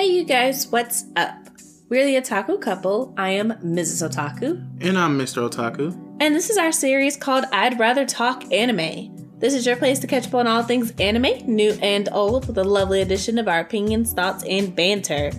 Hey you guys, what's up? We're the Otaku Couple. I am Mrs. Otaku. And I'm Mr. Otaku. And this is our series called I'd Rather Talk Anime. This is your place to catch up on all things anime, new and old, with a lovely addition of our opinions, thoughts, and banter.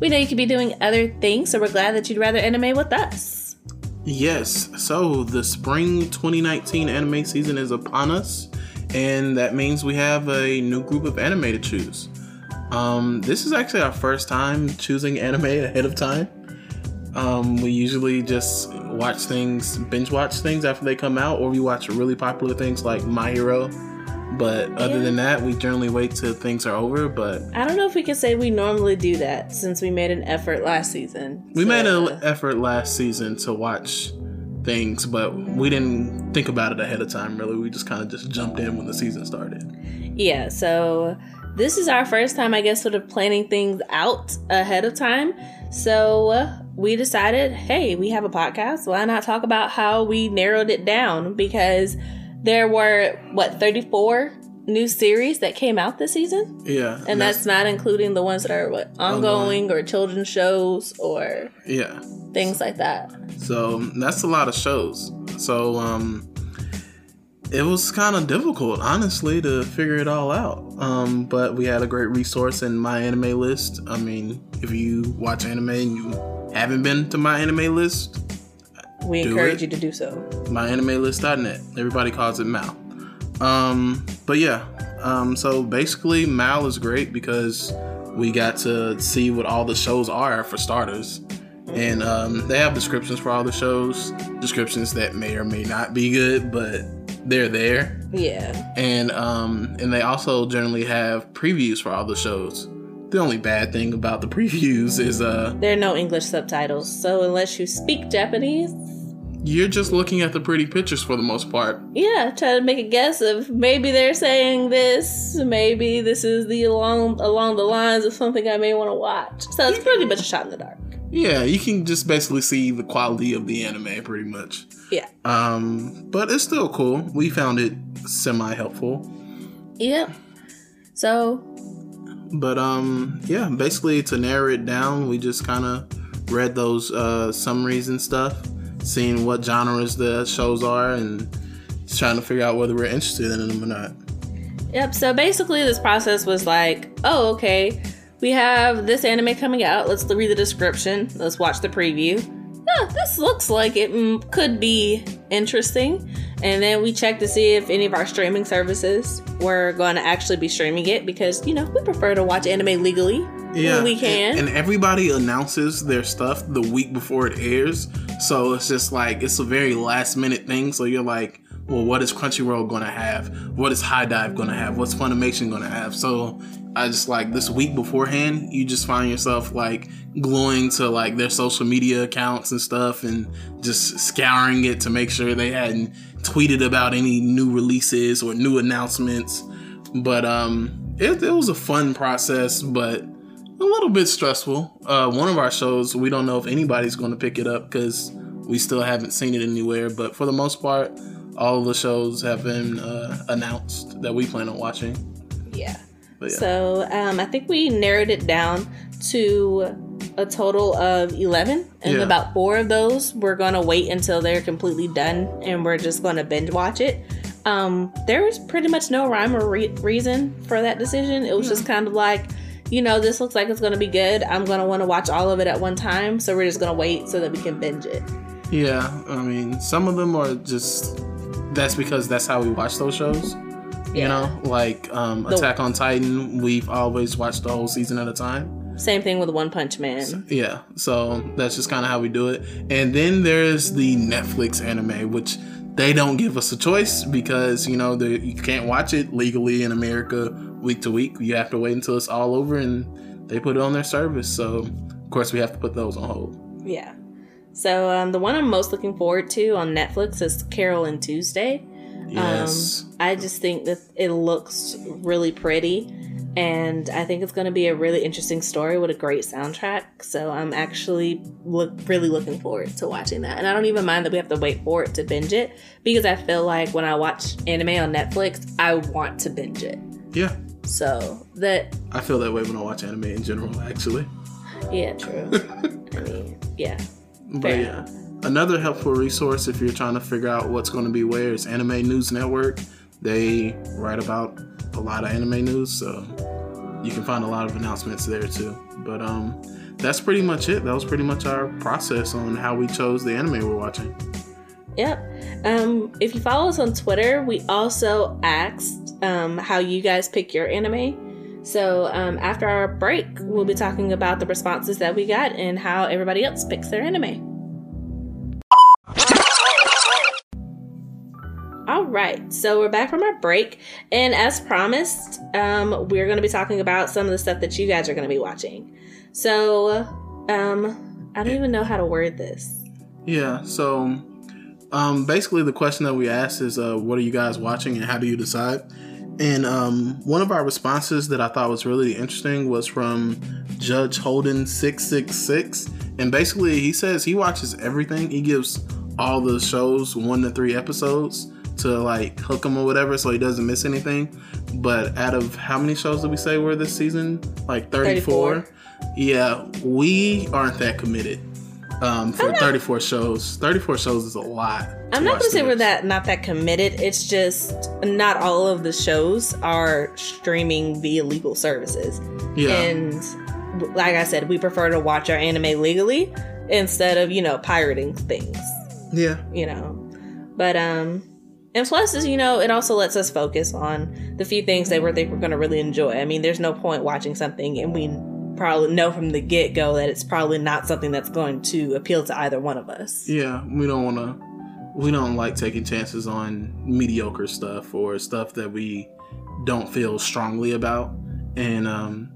We know you could be doing other things, so we're glad that you'd rather anime with us. Yes, so the spring 2019 anime season is upon us, and that means we have a new group of anime to choose. This is actually our first time choosing anime ahead of time. We usually just binge watch things after they come out, or we watch really popular things like My Hero. But other than that, we generally wait till things are over. But I don't know if we can say we normally do that, since we made an effort last season. We made an effort last season to watch things, but we didn't think about it ahead of time, really. We just kind of just jumped in when the season started. Yeah, so this is our first time, I guess, sort of planning things out ahead of time. So we decided, hey, we have a podcast. Why not talk about how we narrowed it down? Because there were, 34 new series that came out this season? Yeah. And that's not including the ones that are ongoing or children's shows or things like that. So that's a lot of shows. So it was kind of difficult, honestly, to figure it all out. But we had a great resource in My Anime List. I mean, if you watch anime and you haven't been to My Anime List, we encourage you to do so. MyAnimeList.net. Everybody calls it Mal. So basically, Mal is great because we got to see what all the shows are, for starters. And they have descriptions for all the shows. Descriptions that may or may not be good, but they're there. Yeah. And they also generally have previews for all the shows. The only bad thing about the previews is there are no English subtitles, so unless you speak Japanese, you're just looking at the pretty pictures for the most part. Yeah, try to make a guess of maybe they're saying this, maybe this is the along the lines of something I may want to watch. So it's pretty much a shot in the dark. Yeah, you can just basically see the quality of the anime pretty much. Yeah. But it's still cool. We found it semi-helpful. Yep. So. But basically to narrow it down, we just kind of read those summaries and stuff, seeing what genres the shows are and trying to figure out whether we're interested in them or not. Yep. So basically this process was like, oh, okay, we have this anime coming out. Let's read the description. Let's watch the preview. Oh, this looks like it could be interesting. And then we checked to see if any of our streaming services were going to actually be streaming it, because, we prefer to watch anime legally when we can. And everybody announces their stuff the week before it airs. So it's just like, it's a very last minute thing. So you're like, well, what is Crunchyroll going to have? What is High Dive going to have? What's Funimation going to have? So I just this week beforehand, you just find yourself gluing to their social media accounts and stuff and just scouring it to make sure they hadn't tweeted about any new releases or new announcements. But it was a fun process, but a little bit stressful. One of our shows, we don't know if anybody's going to pick it up because we still haven't seen it anywhere. But for the most part, all of the shows have been announced that we plan on watching. Yeah. So I think we narrowed it down to a total of 11, and about 4 of those we're going to wait until they're completely done, and we're just going to binge watch it. There was pretty much no rhyme or reason for that decision. It was just kind of this looks like it's going to be good. I'm going to want to watch all of it at one time, so we're just going to wait so that we can binge it. Yeah, I mean, some of them are just, that's because that's how we watch those shows. Attack on Titan, we've always watched the whole season at a time. Same thing with One Punch Man. So that's just kind of how we do it. And then there's the Netflix anime, which they don't give us a choice because, you can't watch it legally in America week to week. You have to wait until it's all over and they put it on their service. So, of course, we have to put those on hold. Yeah. So the one I'm most looking forward to on Netflix is Carole and Tuesday. Yes. I just think that it looks really pretty, and I think it's going to be a really interesting story with a great soundtrack. So I'm actually really looking forward to watching that. And I don't even mind that we have to wait for it to binge it, because I feel like when I watch anime on Netflix, I want to binge it. Yeah. So that I feel that way when I watch anime in general, actually. Yeah, true. I mean, yeah. But yeah, another helpful resource if you're trying to figure out what's going to be where is Anime News Network. They write about a lot of anime news, so you can find a lot of announcements there too. But that's pretty much it. That was pretty much our process on how we chose the anime we're watching. Yep. If you follow us on Twitter, we also asked how you guys pick your anime. So after our break, we'll be talking about the responses that we got and how everybody else picks their anime. All right, so we're back from our break, and as promised, we're going to be talking about some of the stuff that you guys are going to be watching. So I don't even know how to word this. Yeah, so basically the question that we asked is, what are you guys watching and how do you decide? And one of our responses that I thought was really interesting was from Judge Holden 666. And basically he says he watches everything. He gives all the shows 1 to 3 episodes to like hook him or whatever so he doesn't miss anything. But out of how many shows did we say were this season? Like 34? Yeah, we aren't that committed. For 34 shows. 34 shows is a lot. I'm not gonna say we're not that committed. It's just not all of the shows are streaming via legal services. Yeah. And like I said, we prefer to watch our anime legally instead of, pirating things. Yeah. But and plus is, it also lets us focus on the few things that we think we're gonna really enjoy. I mean, there's no point watching something and we probably know from the get-go that it's probably not something that's going to appeal to either one of us. Yeah, we don't like taking chances on mediocre stuff or stuff that we don't feel strongly about. And,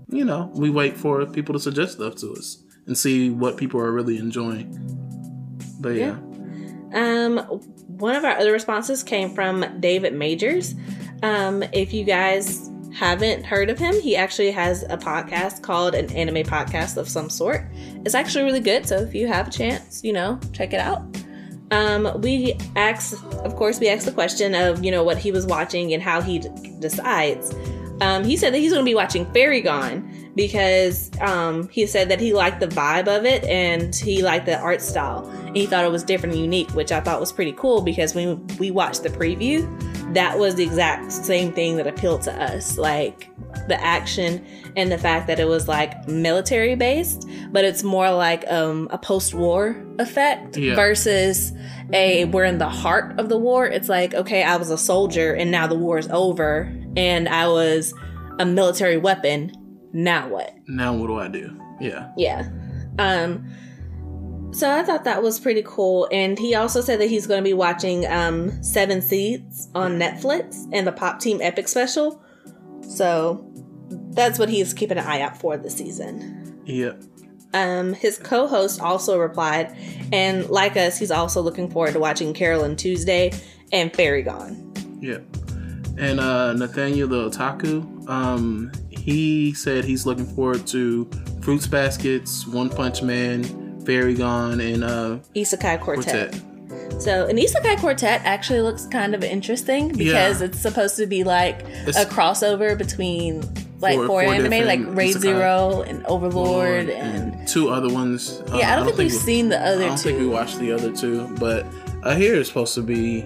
we wait for people to suggest stuff to us and see what people are really enjoying. But yeah. One of our other responses came from David Majors. If you guys haven't heard of him, he actually has a podcast called An Anime Podcast of some sort. It's actually really good, so if you have a chance, check it out. We asked the question of what he was watching and how he decides. He said that he's going to be watching Fairy Gone because he said that he liked the vibe of it and he liked the art style and he thought it was different and unique, which I thought was pretty cool because when we watched the preview, that was the exact same thing that appealed to us, like the action and the fact that it was like military based, but it's more like a post-war effect versus we're in the heart of the war. It's like, okay, I was a soldier and now the war is over and I was a military weapon. Now what? Now what do I do? Yeah. Yeah. So I thought that was pretty cool. And he also said that he's going to be watching Seven Seeds on Netflix and the Pop Team Epic special. So that's what he's keeping an eye out for this season. Yep. His co-host also replied. And like us, he's also looking forward to watching Carole and Tuesday and Fairy Gone. Yep. And Nathaniel the Otaku, he said he's looking forward to Fruits Baskets, One Punch Man, Fairy Gone, and Isekai Quartet. So an Isekai Quartet actually looks kind of interesting because it's supposed to be like a crossover between like four anime, like Raid Isekai, Zero and Overlord and two other ones. Yeah, I don't think we've seen the other two. I don't think we watched the other two, but I hear it's supposed to be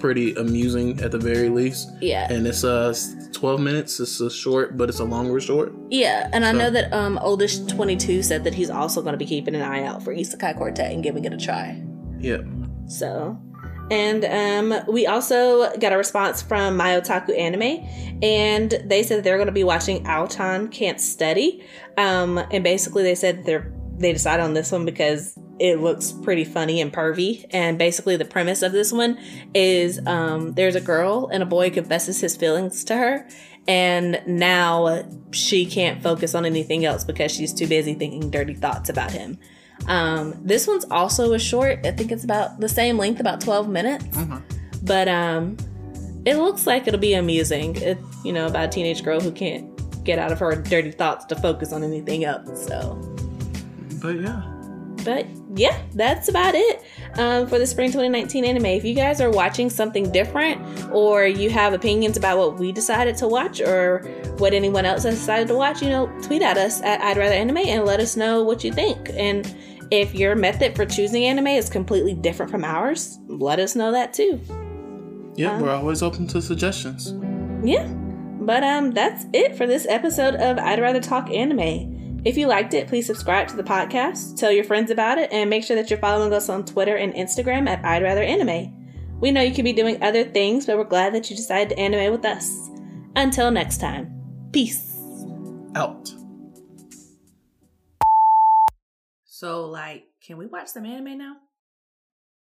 pretty amusing at the very least. Yeah. And it's 12 minutes. It's a short, but it's a longer short. Yeah. And so, I know that Oldish22 said that he's also going to be keeping an eye out for Isekai Quartet and giving it a try. Yep. So, and we also got a response from Myotaku Anime, and they said they're going to be watching Aotan Can't Study. And basically they said they decided on this one because it looks pretty funny and pervy. And basically the premise of this one is there's a girl and a boy confesses his feelings to her. And now she can't focus on anything else because she's too busy thinking dirty thoughts about him. This one's also a short. I think it's about the same length, about 12 minutes. Mm-hmm. But it looks like it'll be amusing. It's, about a teenage girl who can't get out of her dirty thoughts to focus on anything else. So. But yeah. But yeah, that's about it for the spring 2019 anime. If you guys are watching something different, or you have opinions about what we decided to watch or what anyone else has decided to watch, you know, tweet at us at I'd Rather Anime and let us know what you think. And if your method for choosing anime is completely different from ours, let us know that too. Yeah, we're always open to suggestions. Yeah. But that's it for this episode of I'd Rather Talk Anime. If you liked it, please subscribe to the podcast, tell your friends about it, and make sure that you're following us on Twitter and Instagram at I'd Rather Anime. We know you could be doing other things, but we're glad that you decided to anime with us. Until next time, peace. Out. So, like, can we watch some anime now?